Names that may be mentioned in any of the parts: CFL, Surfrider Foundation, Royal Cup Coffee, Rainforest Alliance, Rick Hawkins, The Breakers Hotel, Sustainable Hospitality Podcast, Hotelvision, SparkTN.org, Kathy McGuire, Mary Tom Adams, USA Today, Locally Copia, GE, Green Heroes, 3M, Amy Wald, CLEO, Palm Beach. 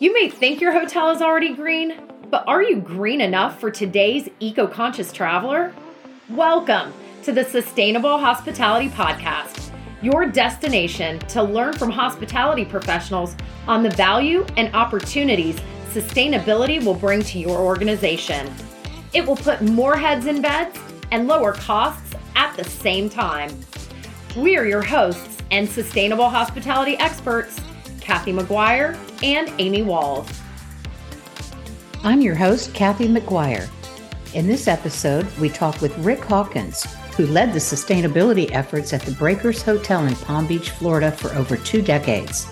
You may think your hotel is already green, but are you green enough for today's eco-conscious traveler? Welcome to the Sustainable Hospitality Podcast, your destination to learn from hospitality professionals on the value and opportunities sustainability will bring to your organization. It will put more heads in beds and lower costs at the same time. We are your hosts and sustainable hospitality experts, Kathy McGuire and Amy Wald. I'm your host, Kathy McGuire. In this episode, we talk with Rick Hawkins, who led the sustainability efforts at the Breakers Hotel in Palm Beach, Florida for over 2 decades.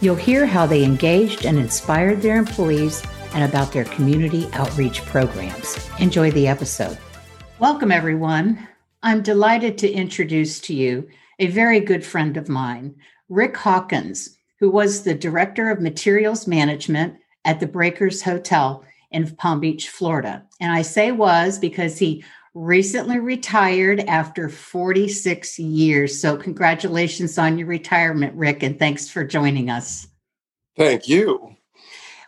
You'll hear how they engaged and inspired their employees and about their community outreach programs. Enjoy the episode. Welcome, everyone. I'm delighted to introduce to you a very good friend of mine, Rick Hawkins, who was the Director of Materials Management at the Breakers Hotel in Palm Beach, Florida. And I say was because he recently retired after 46 years. So congratulations on your retirement, Rick, and thanks for joining us. Thank you.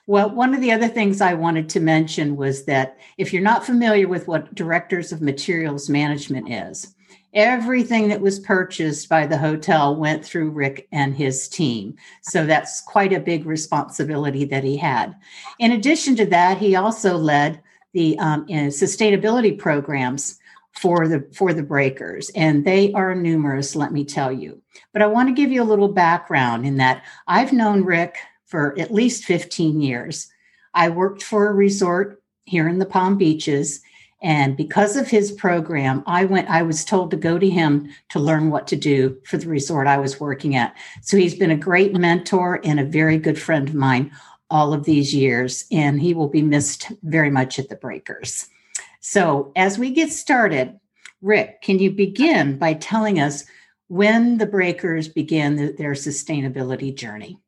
Well, one of the other things I wanted to mention was that if you're not familiar with what Directors of Materials Management is, everything that was purchased by the hotel went through Rick and his team. So that's quite a big responsibility that he had. In addition to that, he also led the sustainability programs for the Breakers, and they are numerous, let me tell you. But I want to give you a little background in that I've known Rick for at least 15 years. I worked for a resort here in the Palm Beaches, and because of his program, I was told to go to him to learn what to do for the resort I was working at. So he's been a great mentor and a very good friend of mine all of these years, and he will be missed very much at the Breakers. So as we get started, Rick, can you begin by telling us when the Breakers began their sustainability journey?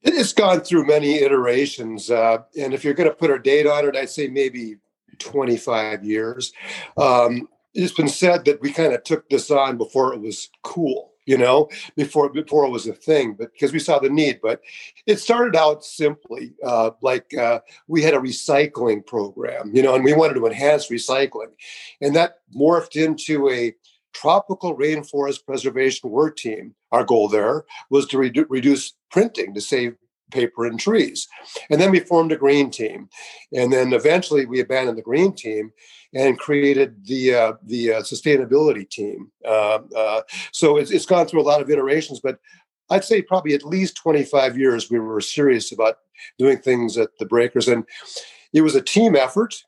It has gone through many iterations, and if you're going to put a date on it, I'd say maybe 25 years. It's been said that we kind of took this on before it was cool, before it was a thing, but because we saw the need. But it started out simply, we had a recycling program, and we wanted to enhance recycling, and that morphed into a tropical rainforest preservation work team. Our goal there was to reduce printing to save paper and trees. And then we formed a green team. And then eventually we abandoned the green team and created the sustainability team. So it's gone through a lot of iterations, but I'd say probably at least 25 years we were serious about doing things at the Breakers. And it was a team effort.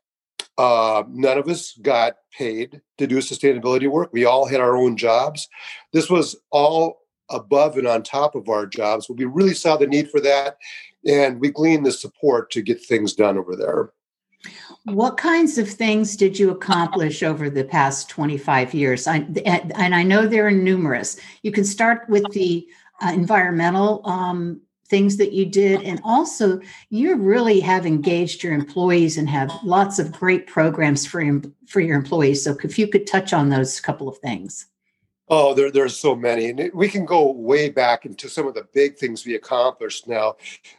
None of us got paid to do sustainability work. We all had our own jobs. This was all above and on top of our jobs. We really saw the need for that, and we gleaned the support to get things done over there. What kinds of things did you accomplish over the past 25 years? And I know there are numerous. You can start with the environmental things that you did. And also, you really have engaged your employees and have lots of great programs for your employees. So if you could touch on those couple of things. Oh, there's so many. And we can go way back into some of the big things we accomplished now.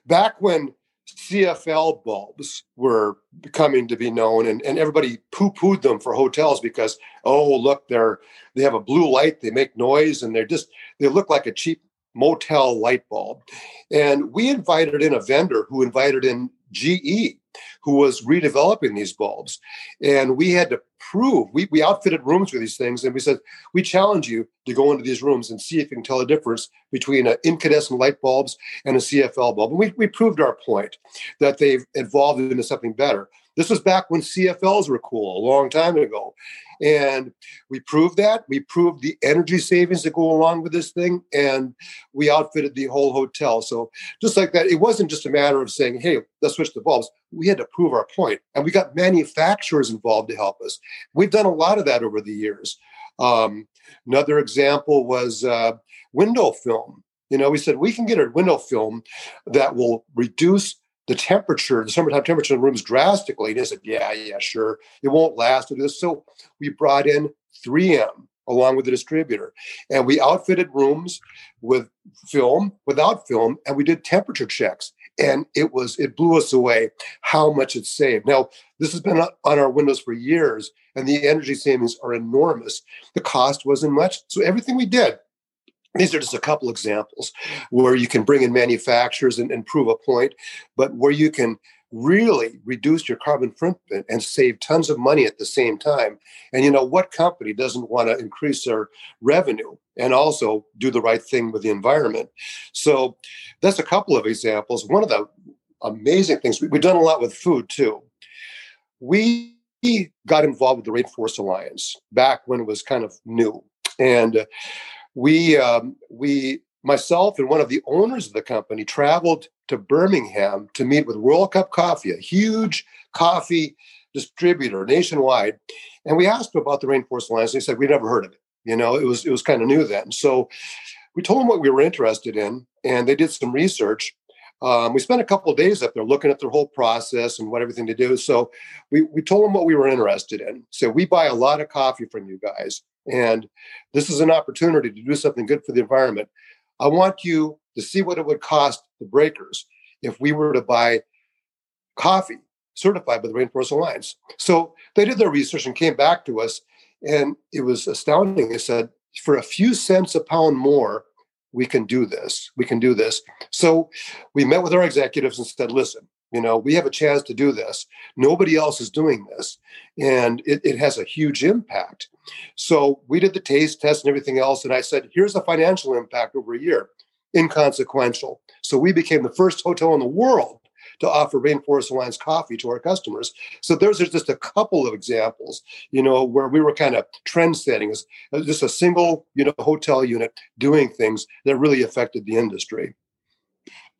Back when CFL bulbs were coming to be known, and everybody poo-pooed them for hotels because, oh, look, they have a blue light, they make noise, and they look like a cheap motel light bulb. And we invited in a vendor who invited in GE, who was redeveloping these bulbs. And we had to prove, we outfitted rooms with these things. And we said, we challenge you to go into these rooms and see if you can tell the difference between incandescent light bulbs and a CFL bulb. And we proved our point that they've evolved into something better. This was back when CFLs were cool, a long time ago. And we proved that. We proved the energy savings that go along with this thing. And we outfitted the whole hotel. So just like that, it wasn't just a matter of saying, hey, let's switch the bulbs. We had to prove our point. And we got manufacturers involved to help us. We've done a lot of that over the years. Another example was window film. We said we can get a window film that will reduce the summertime temperature in the rooms drastically. And they said, yeah, sure. It won't last. So we brought in 3M along with the distributor. And we outfitted rooms with film, without film, and we did temperature checks. And it blew us away how much it saved. Now, this has been on our windows for years, and the energy savings are enormous. The cost wasn't much. So everything we did, these are just a couple examples where you can bring in manufacturers and prove a point, but where you can really reduce your carbon footprint and save tons of money at the same time. And you know, what company doesn't want to increase their revenue and also do the right thing with the environment? So that's a couple of examples. One of the amazing things, we've done a lot with food too. We got involved with the Rainforest Alliance back when it was kind of new. And we myself and one of the owners of the company traveled to Birmingham to meet with Royal Cup Coffee, a huge coffee distributor nationwide. And we asked them about the Rainforest Alliance. They said, we'd never heard of it. You know, it was kind of new then. So we told them what we were interested in, and they did some research. We spent a couple of days up there looking at their whole process and what everything to do. So we told them what we were interested in. So we buy a lot of coffee from you guys, and this is an opportunity to do something good for the environment. I want you to see what it would cost the Breakers if we were to buy coffee certified by the Rainforest Alliance. So they did their research and came back to us, and it was astounding. They said, for a few cents a pound more, we can do this. We can do this. So we met with our executives and said, listen, you know, we have a chance to do this. Nobody else is doing this, and it has a huge impact. So we did the taste test and everything else, and I said, here's the financial impact over a year. Inconsequential. So we became the first hotel in the world to offer Rainforest Alliance coffee to our customers. So those are just a couple of examples, you know, where we were kind of trend setting as just a single, you know, hotel unit doing things that really affected the industry.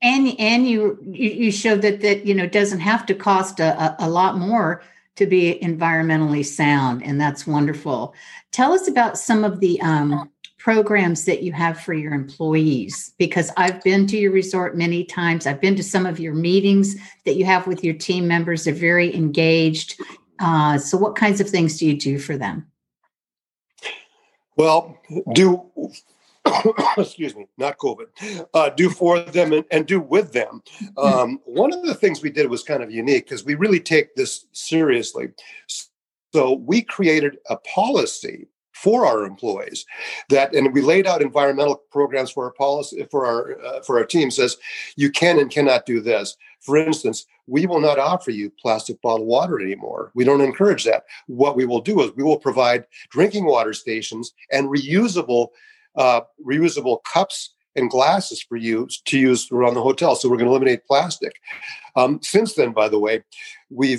And you showed that, you know, doesn't have to cost a lot more to be environmentally sound. And that's wonderful. Tell us about some of the programs that you have for your employees, because I've been to your resort many times. I've been to some of your meetings that you have with your team members. They're very engaged. So what kinds of things do you do for them? Well, do for them and do with them. One of the things we did was kind of unique because we really take this seriously. So we created a policy for our employees, and we laid out environmental programs for our policy for our team. Says you can and cannot do this. For instance, we will not offer you plastic bottled water anymore. We don't encourage that. What we will do is we will provide drinking water stations and reusable cups and glasses for you to use around the hotel. So we're going to eliminate plastic. Since then, by the way, we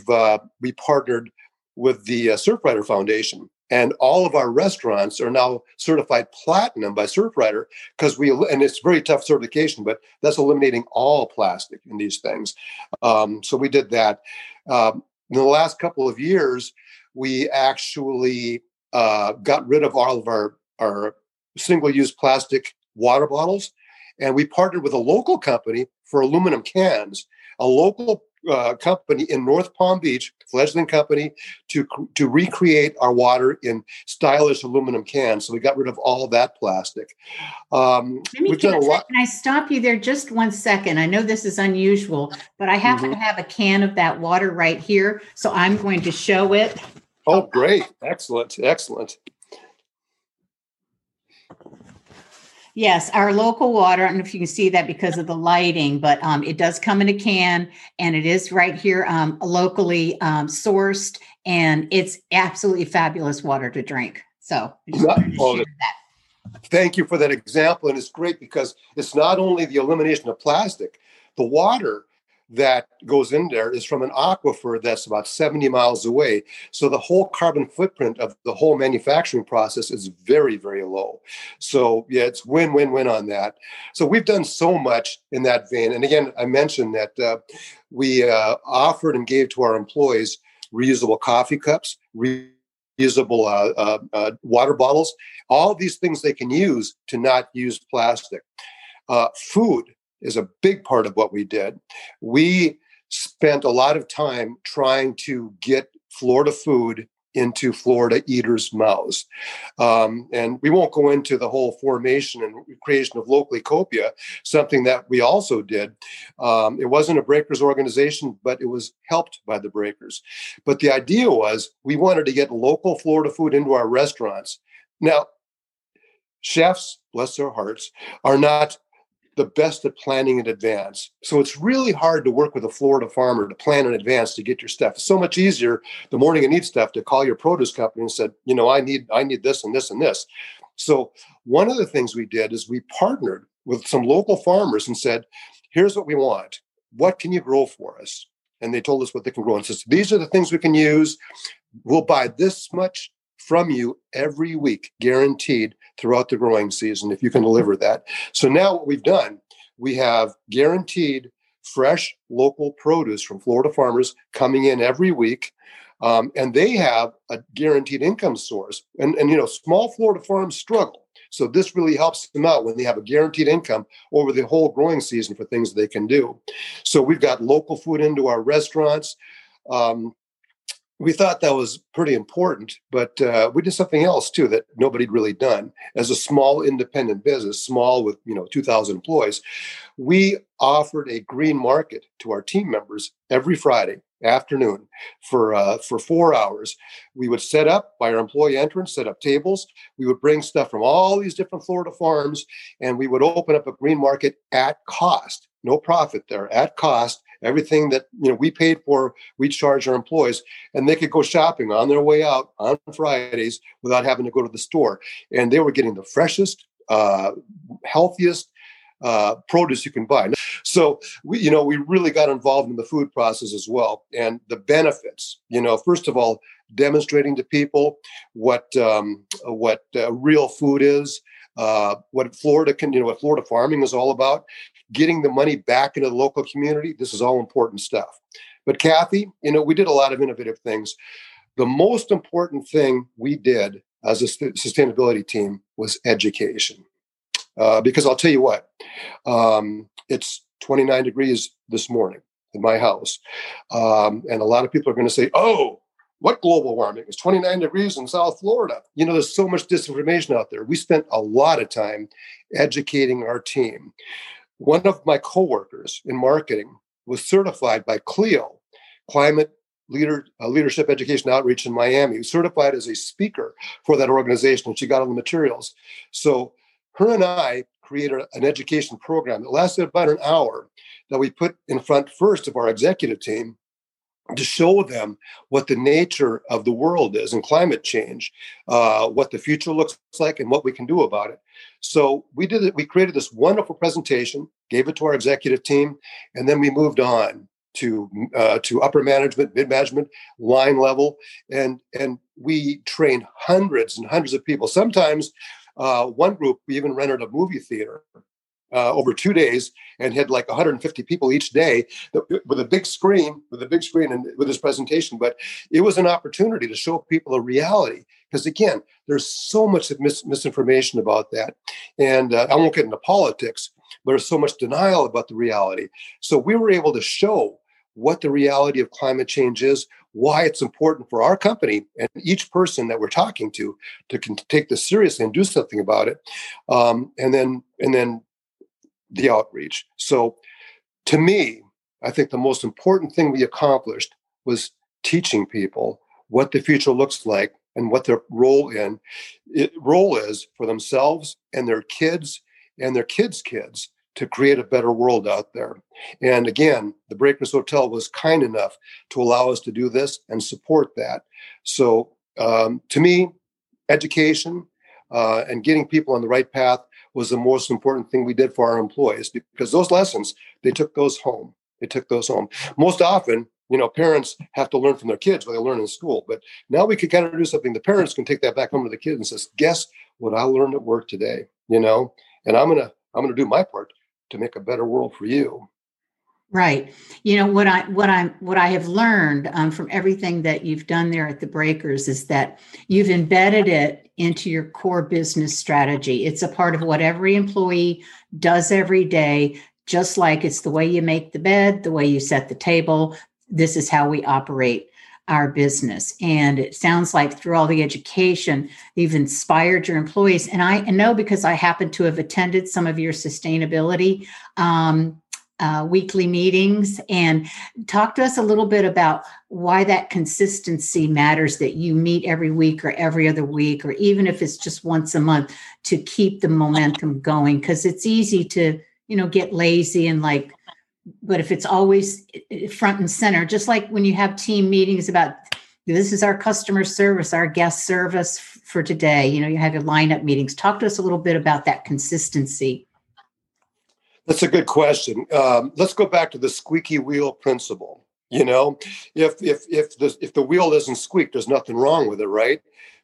partnered with the Surfrider Foundation. And all of our restaurants are now certified platinum by Surfrider because it's very tough certification, but that's eliminating all plastic in these things. So we did that. In the last couple of years, we actually got rid of all of our single-use plastic water bottles, and we partnered with a local company for aluminum cans, a local company in North Palm Beach, fledgling company, to recreate our water in stylish aluminum cans. So we got rid of all of that plastic. Can I stop you there just one second? I know this is unusual, but I happen to have a can of that water right here. So I'm going to show it. Oh, great. Excellent. Yes, our local water. I don't know if you can see that because of the lighting, but it does come in a can, and it is right here locally sourced, and it's absolutely fabulous water to drink. So I just wanted to share that. Thank you for that example, and it's great because it's not only the elimination of plastic, the water that goes in there is from an aquifer that's about 70 miles away. So the whole carbon footprint of the whole manufacturing process is very, very low. So yeah, it's win, win, win on that. So we've done so much in that vein. And again, I mentioned that we offered and gave to our employees reusable coffee cups, reusable water bottles, all these things they can use to not use plastic. Food is a big part of what we did. We spent a lot of time trying to get Florida food into Florida eaters' mouths. And we won't go into the whole formation and creation of Locally Copia, something that we also did. It wasn't a Breakers organization, but it was helped by the Breakers. But the idea was we wanted to get local Florida food into our restaurants. Now, chefs, bless their hearts, are not the best at planning in advance. So it's really hard to work with a Florida farmer to plan in advance to get your stuff. It's so much easier the morning you need stuff to call your produce company and said, you know, I need this and this and this. So one of the things we did is we partnered with some local farmers and said, here's what we want. What can you grow for us? And they told us what they can grow and says, these are the things we can use. We'll buy this much from you every week, guaranteed throughout the growing season, if you can deliver that. So now what we've done, we have guaranteed fresh local produce from Florida farmers coming in every week, and they have a guaranteed income source. And you know, small Florida farms struggle. So this really helps them out when they have a guaranteed income over the whole growing season for things they can do. So we've got local food into our restaurants. We thought that was pretty important, but we did something else too that nobody'd really done. As a small independent business, small with 2,000 employees, we offered a green market to our team members every Friday afternoon for 4 hours. We would set up by our employee entrance, set up tables. We would bring stuff from all these different Florida farms, and we would open up a green market at cost. No profit there, at cost. Everything that we paid for, we charge our employees, and they could go shopping on their way out on Fridays without having to go to the store. And they were getting the freshest, healthiest produce you can buy. So we really got involved in the food process as well, and the benefits. First of all, demonstrating to people what real food is, what Florida farming is all about. Getting the money back into the local community, this is all important stuff. But Kathy, we did a lot of innovative things. The most important thing we did as a sustainability team was education. Because I'll tell you what, it's 29 degrees this morning in my house. And a lot of people are going to say, oh, what global warming? It's 29 degrees in South Florida. There's so much disinformation out there. We spent a lot of time educating our team. One of my coworkers in marketing was certified by CLEO, Climate Leadership Education Outreach in Miami, who was certified as a speaker for that organization, and she got all the materials. So her and I created an education program that lasted about an hour that we put in front first of our executive team to show them what the nature of the world is and climate change, what the future looks like and what we can do about it. So we did it. We created this wonderful presentation, gave it to our executive team, and then we moved on to upper management, mid management, line level, and we trained hundreds and hundreds of people. Sometimes one group, we even rented a movie theater over 2 days and had like 150 people each day with a big screen and with this presentation. But it was an opportunity to show people a reality. Because again, there's so much misinformation about that. And I won't get into politics, but there's so much denial about the reality. So we were able to show what the reality of climate change is, why it's important for our company and each person that we're talking to take this seriously and do something about it. And then the outreach. So to me, I think the most important thing we accomplished was teaching people what the future looks like and what their role is for themselves and their kids and their kids' kids to create a better world out there. And again, the Breakers Hotel was kind enough to allow us to do this and support that. So to me, education and getting people on the right path was the most important thing we did for our employees, because those lessons, they took those home. Most often, parents have to learn from their kids what they learn in school. But now we can kind of do something. The parents can take that back home to the kids and says, guess what I learned at work today, and I'm going to do my part to make a better world for you. Right. What I have learned from everything that you've done there at the Breakers is that you've embedded it into your core business strategy. It's a part of what every employee does every day, just like it's the way you make the bed, the way you set the table. This is how we operate. our business. And it sounds like through all the education, you've inspired your employees. And I know, because I happen to have attended some of your sustainability weekly meetings. And talk to us a little bit about why that consistency matters, that you meet every week or every other week, or even if it's just once a month, to keep the momentum going. Because it's easy to, you know, get lazy and like, but if it's always front and center, just like when you have team meetings about, this is our customer service, our guest service for today, you know, you have your lineup meetings. Talk to us a little bit about that consistency. That's a good question. Let's go back to the squeaky wheel principle. You know, if the wheel isn't squeaked, there's nothing wrong with it, right?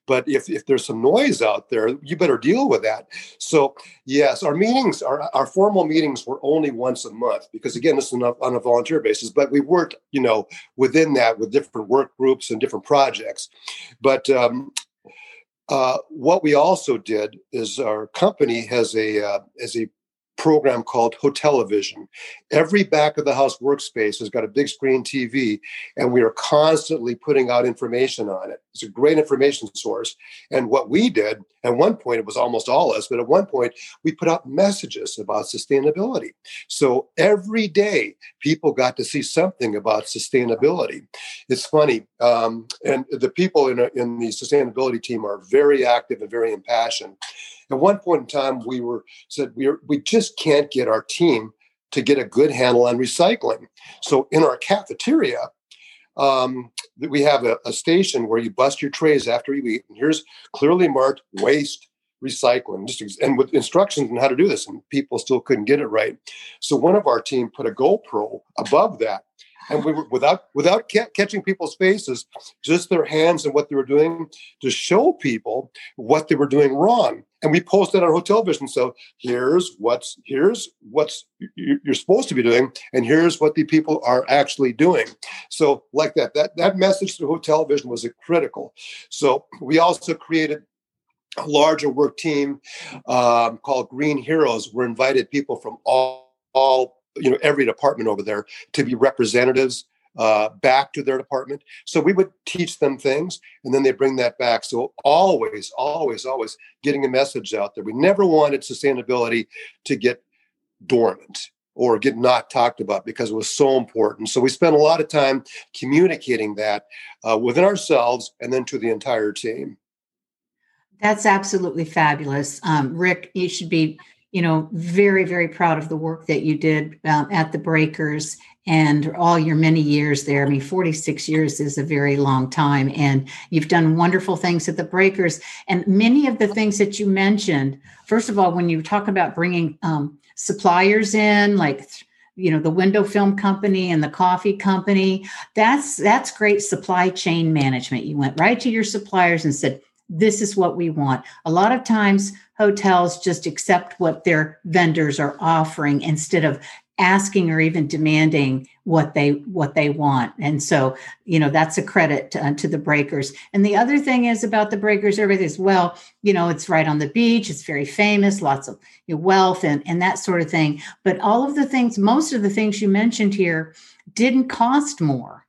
But if there's some noise out there, you better deal with that. So yes, our meetings, our formal meetings were only once a month, because again, this is on a volunteer basis, but we worked, you know, within that with different work groups and different projects. But what we also did is our company has a program called Hotelvision. Every back of the house workspace has got a big screen TV, and we are constantly putting out information on it. It's a great information source. And what we did at one point, it was almost all us, but at one point we put out messages about sustainability. So every day people got to see something about sustainability. It's funny. And the people in the sustainability team are very active and very impassioned. At one point in time, we just can't get our team to get a good handle on recycling. So in our cafeteria, we have a station where you bust your trays after you eat. And here's clearly marked waste, recycling, and with instructions on how to do this. And people still couldn't get it right. So one of our team put a GoPro above that. And we were, without catching people's faces, just their hands and what they were doing, to show people what they were doing wrong. And we posted on Hotelvision. So here's what's you're supposed to be doing, and here's what the people are actually doing. So like that message through Hotelvision was critical. So we also created a larger work team called Green Heroes. We invited people from all you know, every department over there to be representatives back to their department. So we would teach them things, and then they bring that back. So always, always, always getting a message out there. We never wanted sustainability to get dormant or get not talked about, because it was so important. So we spent a lot of time communicating that within ourselves and then to the entire team. That's absolutely fabulous. Rick, you should be, you know, very, very proud of the work that you did at The Breakers and all your many years there. I mean, 46 years is a very long time, and you've done wonderful things at The Breakers. And many of the things that you mentioned, first of all, when you talk about bringing suppliers in, like, you know, the window film company and the coffee company, that's great supply chain management. You went right to your suppliers and said, this is what we want. A lot of times hotels just accept what their vendors are offering instead of asking or even demanding what they want. And so, you know, that's a credit to The Breakers. And the other thing is about The Breakers, everything is, well, you know, it's right on the beach. It's very famous, lots of, you know, wealth and that sort of thing. But all of the things, most of the things you mentioned here didn't cost more.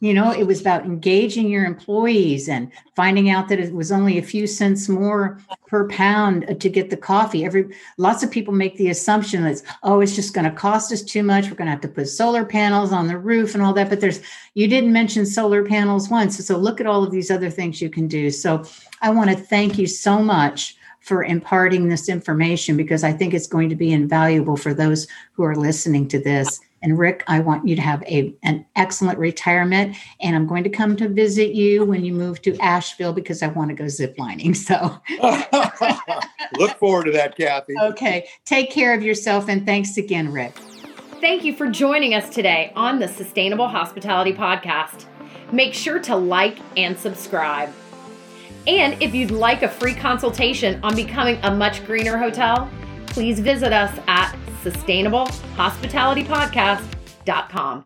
You know, it was about engaging your employees and finding out that it was only a few cents more per pound to get the coffee. Lots of people make the assumption that, oh, it's just going to cost us too much. We're going to have to put solar panels on the roof and all that. But you didn't mention solar panels once. So look at all of these other things you can do. So I want to thank you so much for imparting this information, because I think it's going to be invaluable for those who are listening to this. And Rick, I want you to have an excellent retirement, and I'm going to come to visit you when you move to Asheville, because I want to go ziplining. So look forward to that, Kathy. Okay. Take care of yourself. And thanks again, Rick. Thank you for joining us today on the Sustainable Hospitality Podcast. Make sure to like and subscribe. And if you'd like a free consultation on becoming a much greener hotel, please visit us at sustainablehospitalitypodcast.com.